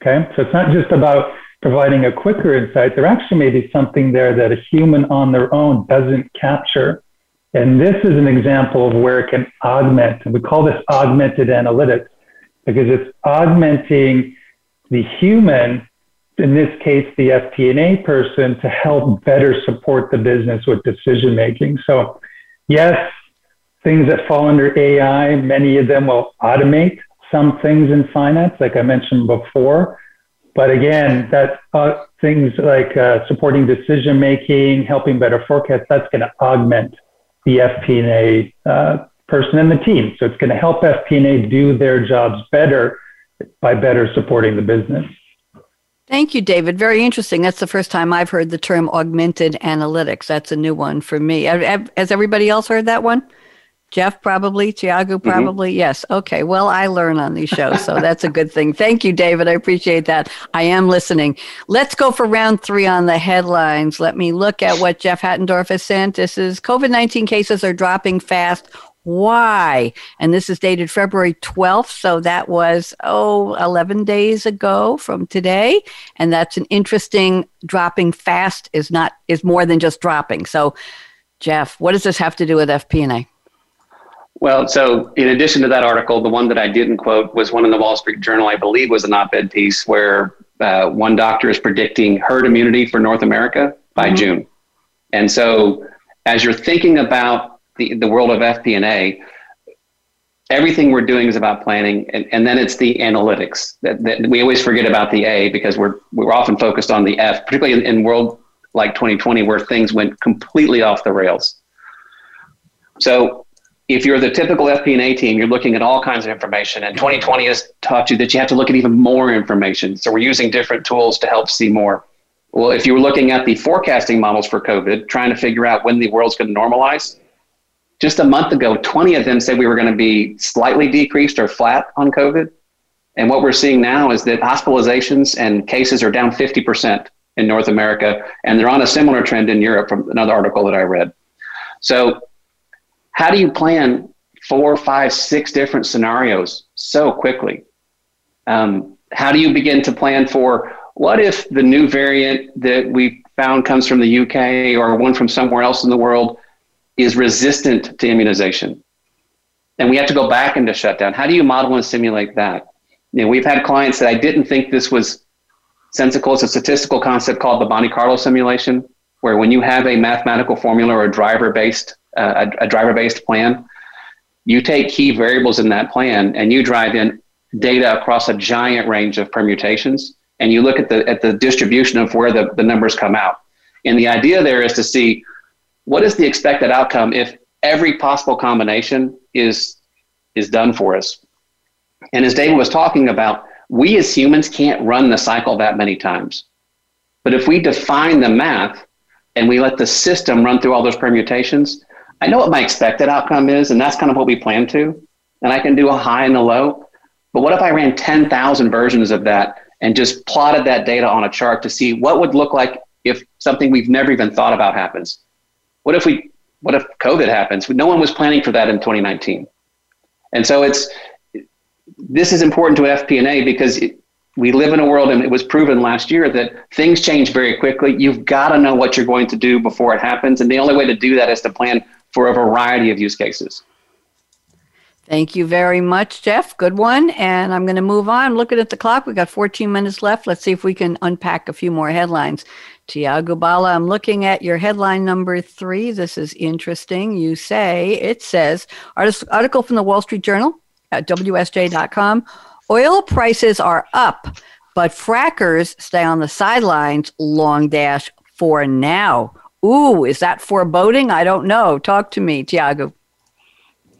okay? So it's not just about providing a quicker insight. There actually may be something there that a human on their own doesn't capture. And this is an example of where it can augment. And we call this augmented analytics because it's augmenting the human, in this case, the F P and A person, to help better support the business with decision-making. So yes, things that fall under A I, many of them will automate some things in finance, like I mentioned before. But again, that uh, things like uh, supporting decision-making, helping better forecast, that's going to augment the F P and A uh, person and the team. So it's going to help F P and A do their jobs better by better supporting the business. Thank you, David. Very interesting. That's the first time I've heard the term augmented analytics. That's a new one for me. Has everybody else heard that one? Jeff, probably. Thiago, probably. Mm-hmm. Yes. Okay. Well, I learn on these shows, so that's a good thing. Thank you, David. I appreciate that. I am listening. Let's go for round three on the headlines. Let me look at what Jeff Hattendorf has sent. This is COVID nineteen cases are dropping fast. Why? And this is dated February twelfth. So that was, oh, eleven days ago from today. And that's an interesting dropping fast is not, is more than just dropping. So Jeff, what does this have to do with F P and A? Well, so in addition to that article, the one that I didn't quote was one in the Wall Street Journal, I believe was an op-ed piece where uh, one doctor is predicting herd immunity for North America by mm-hmm. June. And so as you're thinking about the, the world of F P and A, everything we're doing is about planning. And, and then it's the analytics that, that we always forget about the A because we're, we're often focused on the F, particularly in, in world like twenty twenty where things went completely off the rails. So if you're the typical F P and A team, you're looking at all kinds of information, and twenty twenty has taught you that you have to look at even more information. So we're using different tools to help see more. Well, if you were looking at the forecasting models for COVID, trying to figure out when the world's going to normalize, just a month ago, twenty of them said we were going to be slightly decreased or flat on COVID. And what we're seeing now is that hospitalizations and cases are down fifty percent in North America, and they're on a similar trend in Europe from another article that I read. So how do you plan four, five, six different scenarios so quickly? Um, how do you begin to plan for what if the new variant that we found comes from the U K or one from somewhere else in the world is resistant to immunization? And we have to go back into shutdown. How do you model and simulate that? You know, we've had clients that I didn't think this was sensical. It's a statistical concept called the Monte Carlo simulation, where when you have a mathematical formula or a driver-based Uh, a, a driver-based plan, you take key variables in that plan and you drive in data across a giant range of permutations, and you look at the at the distribution of where the, the numbers come out. And the idea there is to see what is the expected outcome if every possible combination is is done for us. And as David was talking about, we as humans can't run the cycle that many times. But if we define the math and we let the system run through all those permutations, I know what my expected outcome is, and that's kind of what we plan to. And I can do a high and a low. But what if I ran ten thousand versions of that and just plotted that data on a chart to see what would look like if something we've never even thought about happens? What if we, what if COVID happens? No one was planning for that in twenty nineteen. And so it's, this is important to F P and A because it, we live in a world, and it was proven last year that things change very quickly. You've got to know what you're going to do before it happens. And the only way to do that is to plan for a variety of use cases. Thank you very much, Jeff. Good one. And I'm going to move on. Looking at the clock, we've got fourteen minutes left. Let's see if we can unpack a few more headlines. Thiago Bala, I'm looking at your headline number three. This is interesting. You say, it says, article from the Wall Street Journal at W S J dot com. Oil prices are up, but frackers stay on the sidelines, long dash, for now. Ooh, is that foreboding? I don't know. Talk to me, Thiago.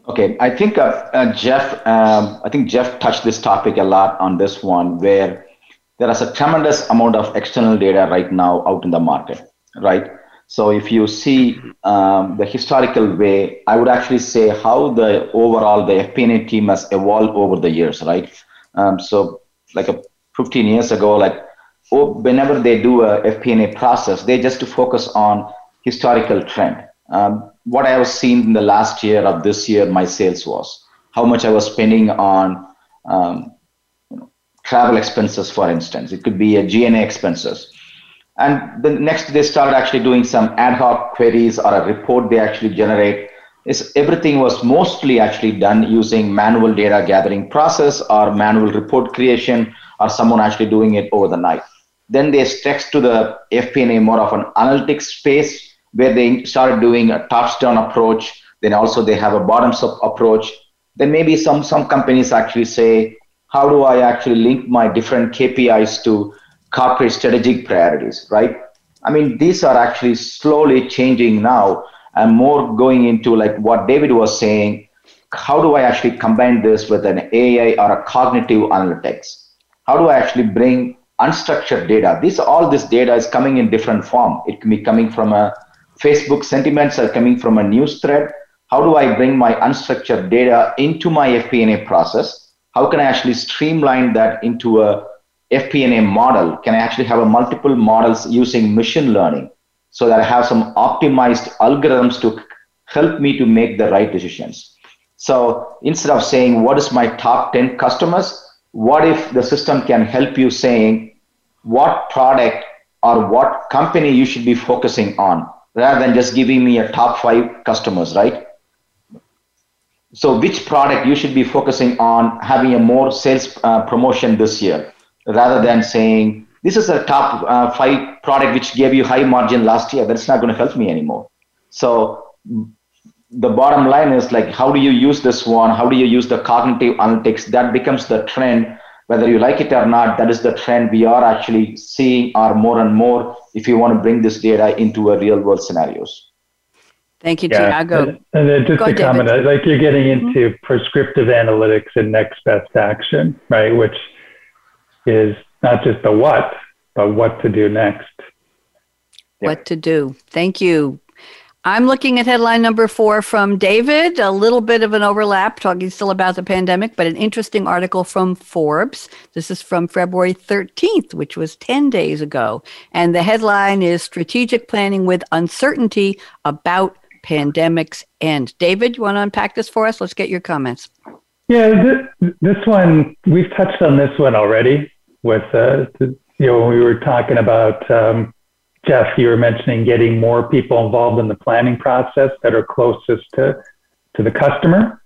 Okay, I think uh, uh, Jeff. Um, I think Jeff touched this topic a lot on this one, where there is a tremendous amount of external data right now out in the market, right? So if you see um, the historical way, I would actually say how the overall the F P and A team has evolved over the years, right? Um, so like a fifteen years ago, like oh, whenever they do a F P and A process, they just to focus on historical trend. Um, what I have seen in the last year of this year, my sales was, how much I was spending on um, you know, travel expenses, for instance. It could be a G and A expenses. And the next they started actually doing some ad hoc queries or a report they actually generate. It's, everything was mostly actually done using manual data gathering process or manual report creation or someone actually doing it over the night. Then they stretched to the F P and A more of an analytics space, where they started doing a top-down approach. Then also they have a bottoms-up approach. Then maybe some, some companies actually say, how do I actually link my different K P Is to corporate strategic priorities, right? I mean, these are actually slowly changing now and more going into like what David was saying, how do I actually combine this with an A I or a cognitive analytics? How do I actually bring unstructured data? This, all this data is coming in different form. It can be coming from a Facebook sentiments are coming from a news thread. How do I bring my unstructured data into my F P and A process? How can I actually streamline that into a F P and A model? Can I actually have a multiple models using machine learning so that I have some optimized algorithms to help me to make the right decisions? So instead of saying, what is my top ten customers? What if the system can help you saying what product or what company you should be focusing on, rather than just giving me a top five customers, right? So which product you should be focusing on having a more sales uh, promotion this year, rather than saying, this is a top uh, five product which gave you high margin last year, that's not gonna help me anymore. So the bottom line is like, how do you use this one? How do you use the cognitive analytics? That becomes the trend. Whether you like it or not, that is the trend we are actually seeing or more and more if you want to bring this data into a real world scenarios. Thank you, yeah. Thiago. And, and just a comment, David. Like you're getting into mm-hmm. prescriptive analytics and next best action, right? Which is not just the what, but what to do next. What yeah. to do. Thank you. I'm looking at headline number four from David, a little bit of an overlap, talking still about the pandemic, but an interesting article from Forbes. This is from February thirteenth, which was ten days ago. And the headline is Strategic Planning with Uncertainty About Pandemic's End. David, you want to unpack this for us? Let's get your comments. Yeah, this, this one, we've touched on this one already with, uh, you know, when we were talking about um Jeff, you were mentioning getting more people involved in the planning process that are closest to, to the customer.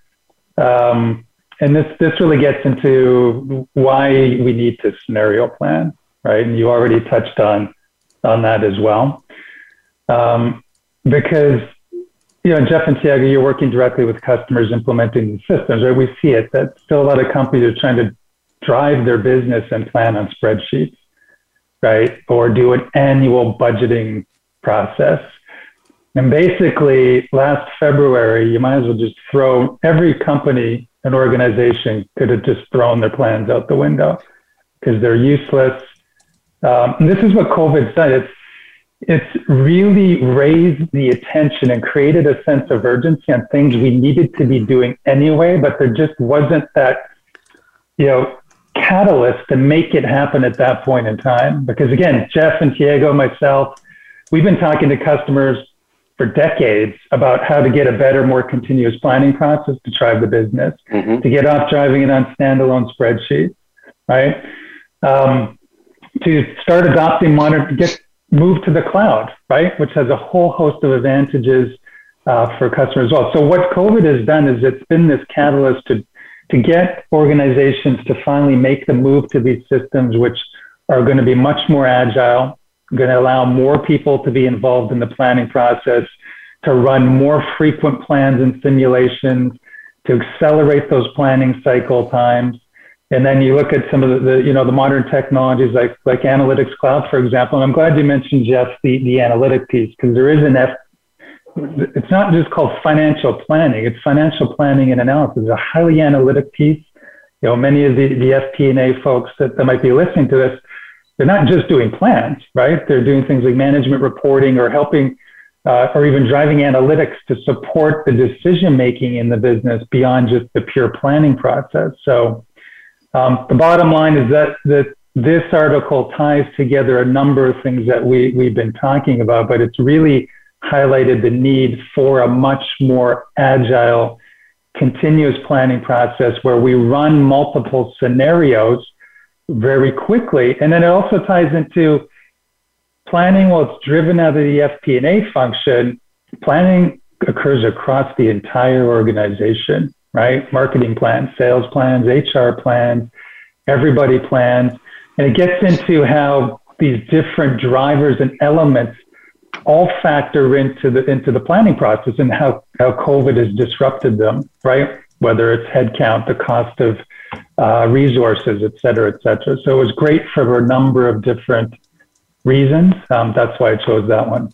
Um, and this, this really gets into why we need to scenario plan, right? And you already touched on, on that as well. Um, because, you know, Jeff and Thiago, you're working directly with customers implementing the systems, right? We see it that still a lot of companies are trying to drive their business and plan on spreadsheets, right? Or do an annual budgeting process. And basically last February, you might as well just throw every company an organization could have just thrown their plans out the window because they're useless. Um, and this is what COVID's done. It's, it's really raised the attention and created a sense of urgency on things we needed to be doing anyway, but there just wasn't that, you know, catalyst to make it happen at that point in time. Because again, Jeff and Thiago, myself, we've been talking to customers for decades about how to get a better, more continuous planning process to drive the business, mm-hmm. to get off driving it on standalone spreadsheets, right? Um, to start adopting modern, get moved to the cloud, right? Which has a whole host of advantages uh, for customers as well. So what COVID has done is it's been this catalyst to, to get organizations to finally make the move to these systems, which are going to be much more agile, going to allow more people to be involved in the planning process, to run more frequent plans and simulations, to accelerate those planning cycle times. And then you look at some of the, the you know, the modern technologies like, like Analytics Cloud, for example. And I'm glad you mentioned, Jeff, the, the analytic piece, because there is an F, it's not just called financial planning, it's financial planning and analysis. It's a highly analytic piece. You know, many of the, the F P and A folks that, that might be listening to this, they're not just doing plans, right? They're doing things like management reporting or helping uh, or even driving analytics to support the decision-making in the business beyond just the pure planning process. So um, the bottom line is that, that this article ties together a number of things that we, we've been talking about, but it's really highlighted the need for a much more agile, continuous planning process where we run multiple scenarios very quickly. And then it also ties into planning. Well, it's driven out of the F P and A function. Planning occurs across the entire organization, right? Marketing plans, sales plans, H R plans, everybody plans. And it gets into how these different drivers and elements all factor into the into the planning process and how, how COVID has disrupted them, right? Whether it's headcount, the cost of uh, resources, et cetera, et cetera. So it was great for a number of different reasons. Um, that's why I chose that one.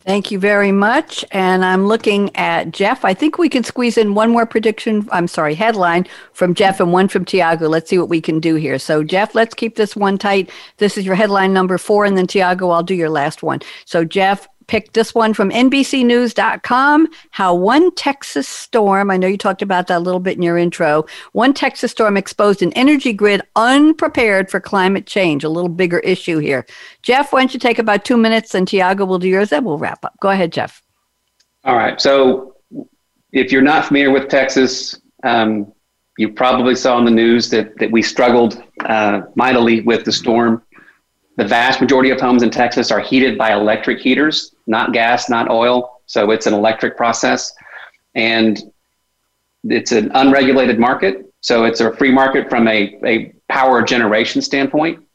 Thank you very much. And I'm looking at Jeff. I think we can squeeze in one more prediction. I'm sorry, headline from Jeff and one from Thiago. Let's see what we can do here. So Jeff, let's keep this one tight. This is your headline number four. And then Thiago, I'll do your last one. So Jeff, pick this one from N B C news dot com, how one Texas storm, I know you talked about that a little bit in your intro, one Texas storm exposed an energy grid unprepared for climate change, a little bigger issue here. Jeff, why don't you take about two minutes and Thiago will do yours, then we'll wrap up. Go ahead, Jeff. All right. So if you're not familiar with Texas, um, you probably saw in the news that, that we struggled uh, mightily with the storm. The vast majority of homes in Texas are heated by electric heaters, not gas, not oil. So it's an electric process. And it's an unregulated market. So it's a free market from a, a power generation standpoint.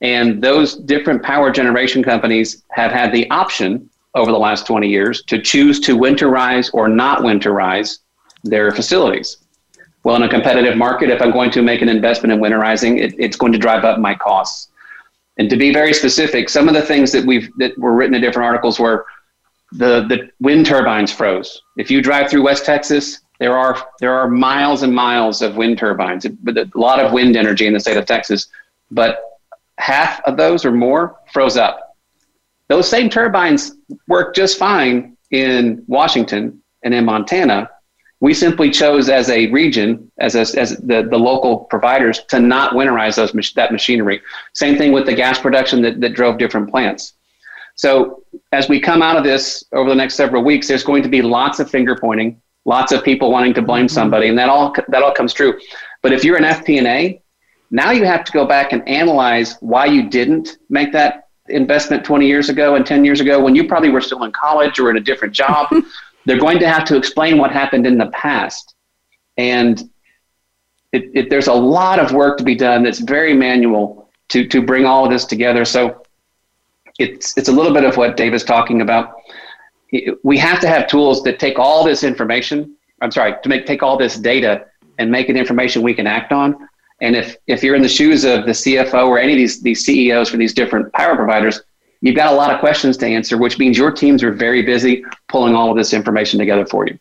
And those different power generation companies have had the option over the last twenty years to choose to winterize or not winterize their facilities. Well, in a competitive market, if I'm going to make an investment in winterizing, it, it's going to drive up my costs. And to be very specific, some of the things that we've that were written in different articles were the, the wind turbines froze. If you drive through West Texas, there are there are miles and miles of wind turbines, but a lot of wind energy in the state of Texas, but half of those or more froze up. Those same turbines work just fine in Washington and in Montana. We simply chose as a region, as a, as the, the local providers, to not winterize those that machinery. Same thing with the gas production that, that drove different plants. So as we come out of this over the next several weeks, there's going to be lots of finger pointing, lots of people wanting to blame somebody, and that all that all comes true. But if you're an F P and A, now you have to go back and analyze why you didn't make that investment twenty years ago and ten years ago when you probably were still in college or in a different job. They're going to have to explain what happened in the past. And it, it, there's a lot of work to be done that's very manual to, to bring all of this together. So it's, it's a little bit of what Dave is talking about. We have to have tools that take all this information, I'm sorry, to make take all this data and make it information we can act on. And if, if you're in the shoes of the C F O or any of these, these C E Os for these different power providers, you've got a lot of questions to answer, which means your teams are very busy pulling all of this information together for you.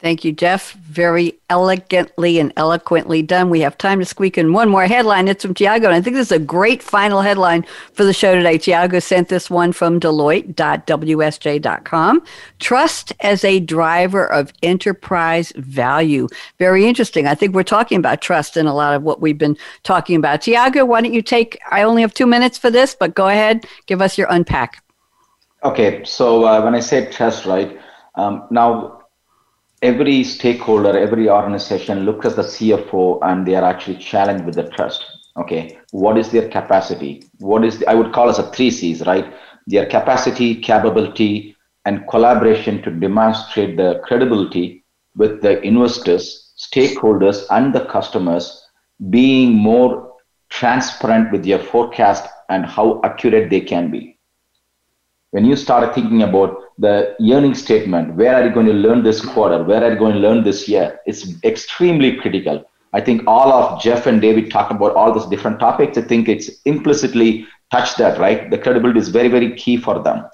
Thank you, Jeff. Very elegantly and eloquently done. We have time to squeak in one more headline. It's from Thiago, and I think this is a great final headline for the show today. Thiago sent this one from Deloitte dot W S J dot com. Trust as a driver of enterprise value. Very interesting. I think we're talking about trust in a lot of what we've been talking about. Thiago, why don't you take, I only have two minutes for this, but go ahead, give us your unpack. Okay, so uh, when I say trust, right, um, now, every stakeholder, every organization looks at the C F O and they are actually challenged with the trust. Okay, what is their capacity? What is, the, I would call as a three C's, right? Their capacity, capability, and collaboration to demonstrate the credibility with the investors, stakeholders, and the customers, being more transparent with their forecast and how accurate they can be. When you start thinking about the earnings statement, where are you going to learn this quarter? Where are you going to learn this year? It's extremely critical. I think all of Jeff and David talked about all those different topics. I think it's implicitly touched that, right? The credibility is very, very key for them.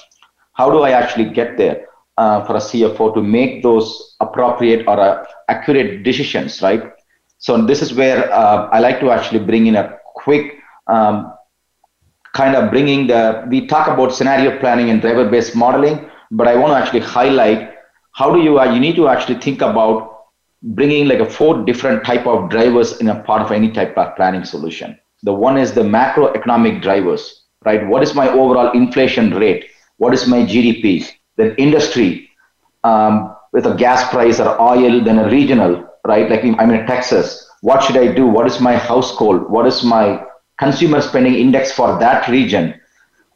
How do I actually get there uh, for a C F O to make those appropriate or uh, accurate decisions, right? So this is where uh, I like to actually bring in a quick um, kind of bringing the, we talk about scenario planning and driver-based modeling, but I want to actually highlight how do you, uh, you need to actually think about bringing like a four different type of drivers in a part of any type of planning solution. The one is the macroeconomic drivers, right? What is my overall inflation rate? What is my G D P? Then industry um, with a gas price or oil, then a regional, right? Like I'm in Texas, what should I do? What is my household? What is my consumer spending index for that region?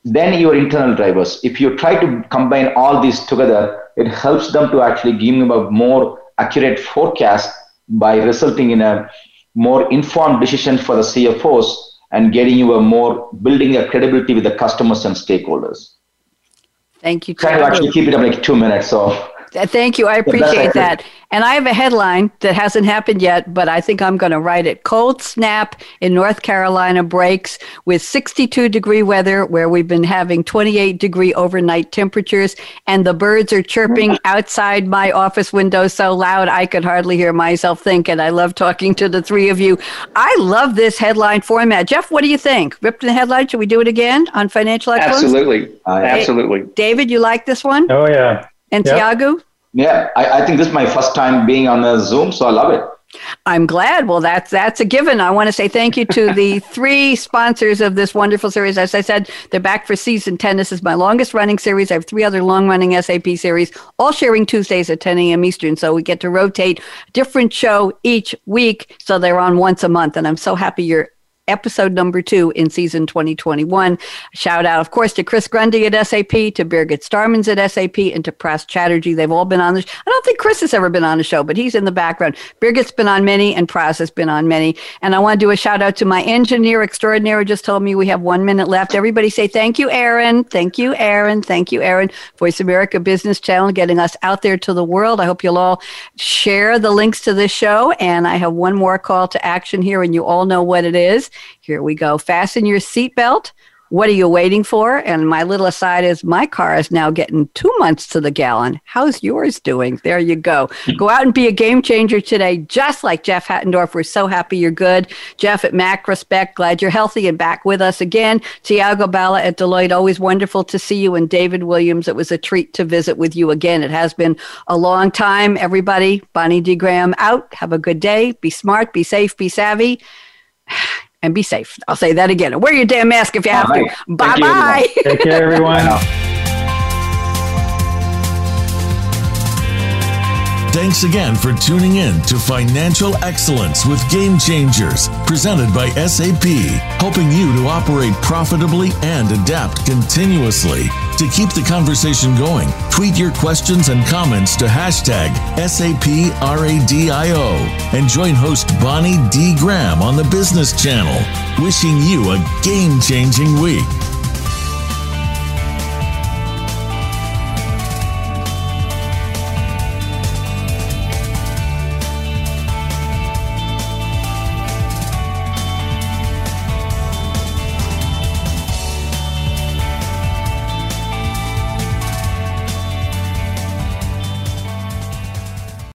Then your internal drivers. If you try to combine all these together, it helps them to actually give them a more accurate forecast by resulting in a more informed decision for the C F Os and getting you a more, building a credibility with the customers and stakeholders. Thank you. Try to actually keep it up like two minutes. So. Thank you. I appreciate that. And I have a headline that hasn't happened yet, but I think I'm going to write it. Cold snap in North Carolina breaks with sixty-two degree weather where we've been having twenty-eight degree overnight temperatures, and the birds are chirping outside my office window so loud I could hardly hear myself think. And I love talking to the three of you. I love this headline format. Jeff, what do you think? Ripped in the headline. Should we do it again on financial excellence? Absolutely. Uh, Absolutely. David, you like this one? Oh, yeah. And yep. Thiago? Yeah, I, I think this is my first time being on the Zoom, so I love it. I'm glad. Well, that's that's a given. I want to say thank you to the three sponsors of this wonderful series. As I said, they're back for season ten. This is my longest running series. I have three other long running S A P series, all sharing Tuesdays at ten a.m. Eastern. So we get to rotate a different show each week. So they're on once a month. And I'm so happy you're episode number two in season twenty twenty-one. Shout out, of course, to Chris Grundy at S A P, to Birgit Starmans at S A P, and to Pras Chatterjee. They've all been on the show. I don't think Chris has ever been on the show, but he's in the background. Birgit's been on many, and Pras has been on many. And I want to do a shout out to my engineer extraordinaire who just told me we have one minute left. Everybody say thank you, Aaron. Thank you, Aaron. Thank you, Aaron. Voice America Business Channel, getting us out there to the world. I hope you'll all share the links to this show. And I have one more call to action here, and you all know what it is. Here we go. Fasten your seatbelt. What are you waiting for? And my little aside is my car is now getting two months to the gallon. How's yours doing? There you go. Go out and be a game changer today, just like Jeff Hattendorf. We're so happy you're good. Jeff at Macrospect, glad you're healthy and back with us again. Thiago Bala at Deloitte, always wonderful to see you. And David Williams, it was a treat to visit with you again. It has been a long time. Everybody, Bonnie D. Graham out. Have a good day. Be smart, be safe, be savvy. And be safe. I'll say that again. Wear your damn mask if you have right. to. Bye-bye. Take care, everyone. Thanks again for tuning in to Financial Excellence with Game Changers, presented by S A P, helping you to operate profitably and adapt continuously. To keep the conversation going, tweet your questions and comments to hashtag S A P R A D I O and join host Bonnie D. Graham on the Business Channel. Wishing you a game-changing week.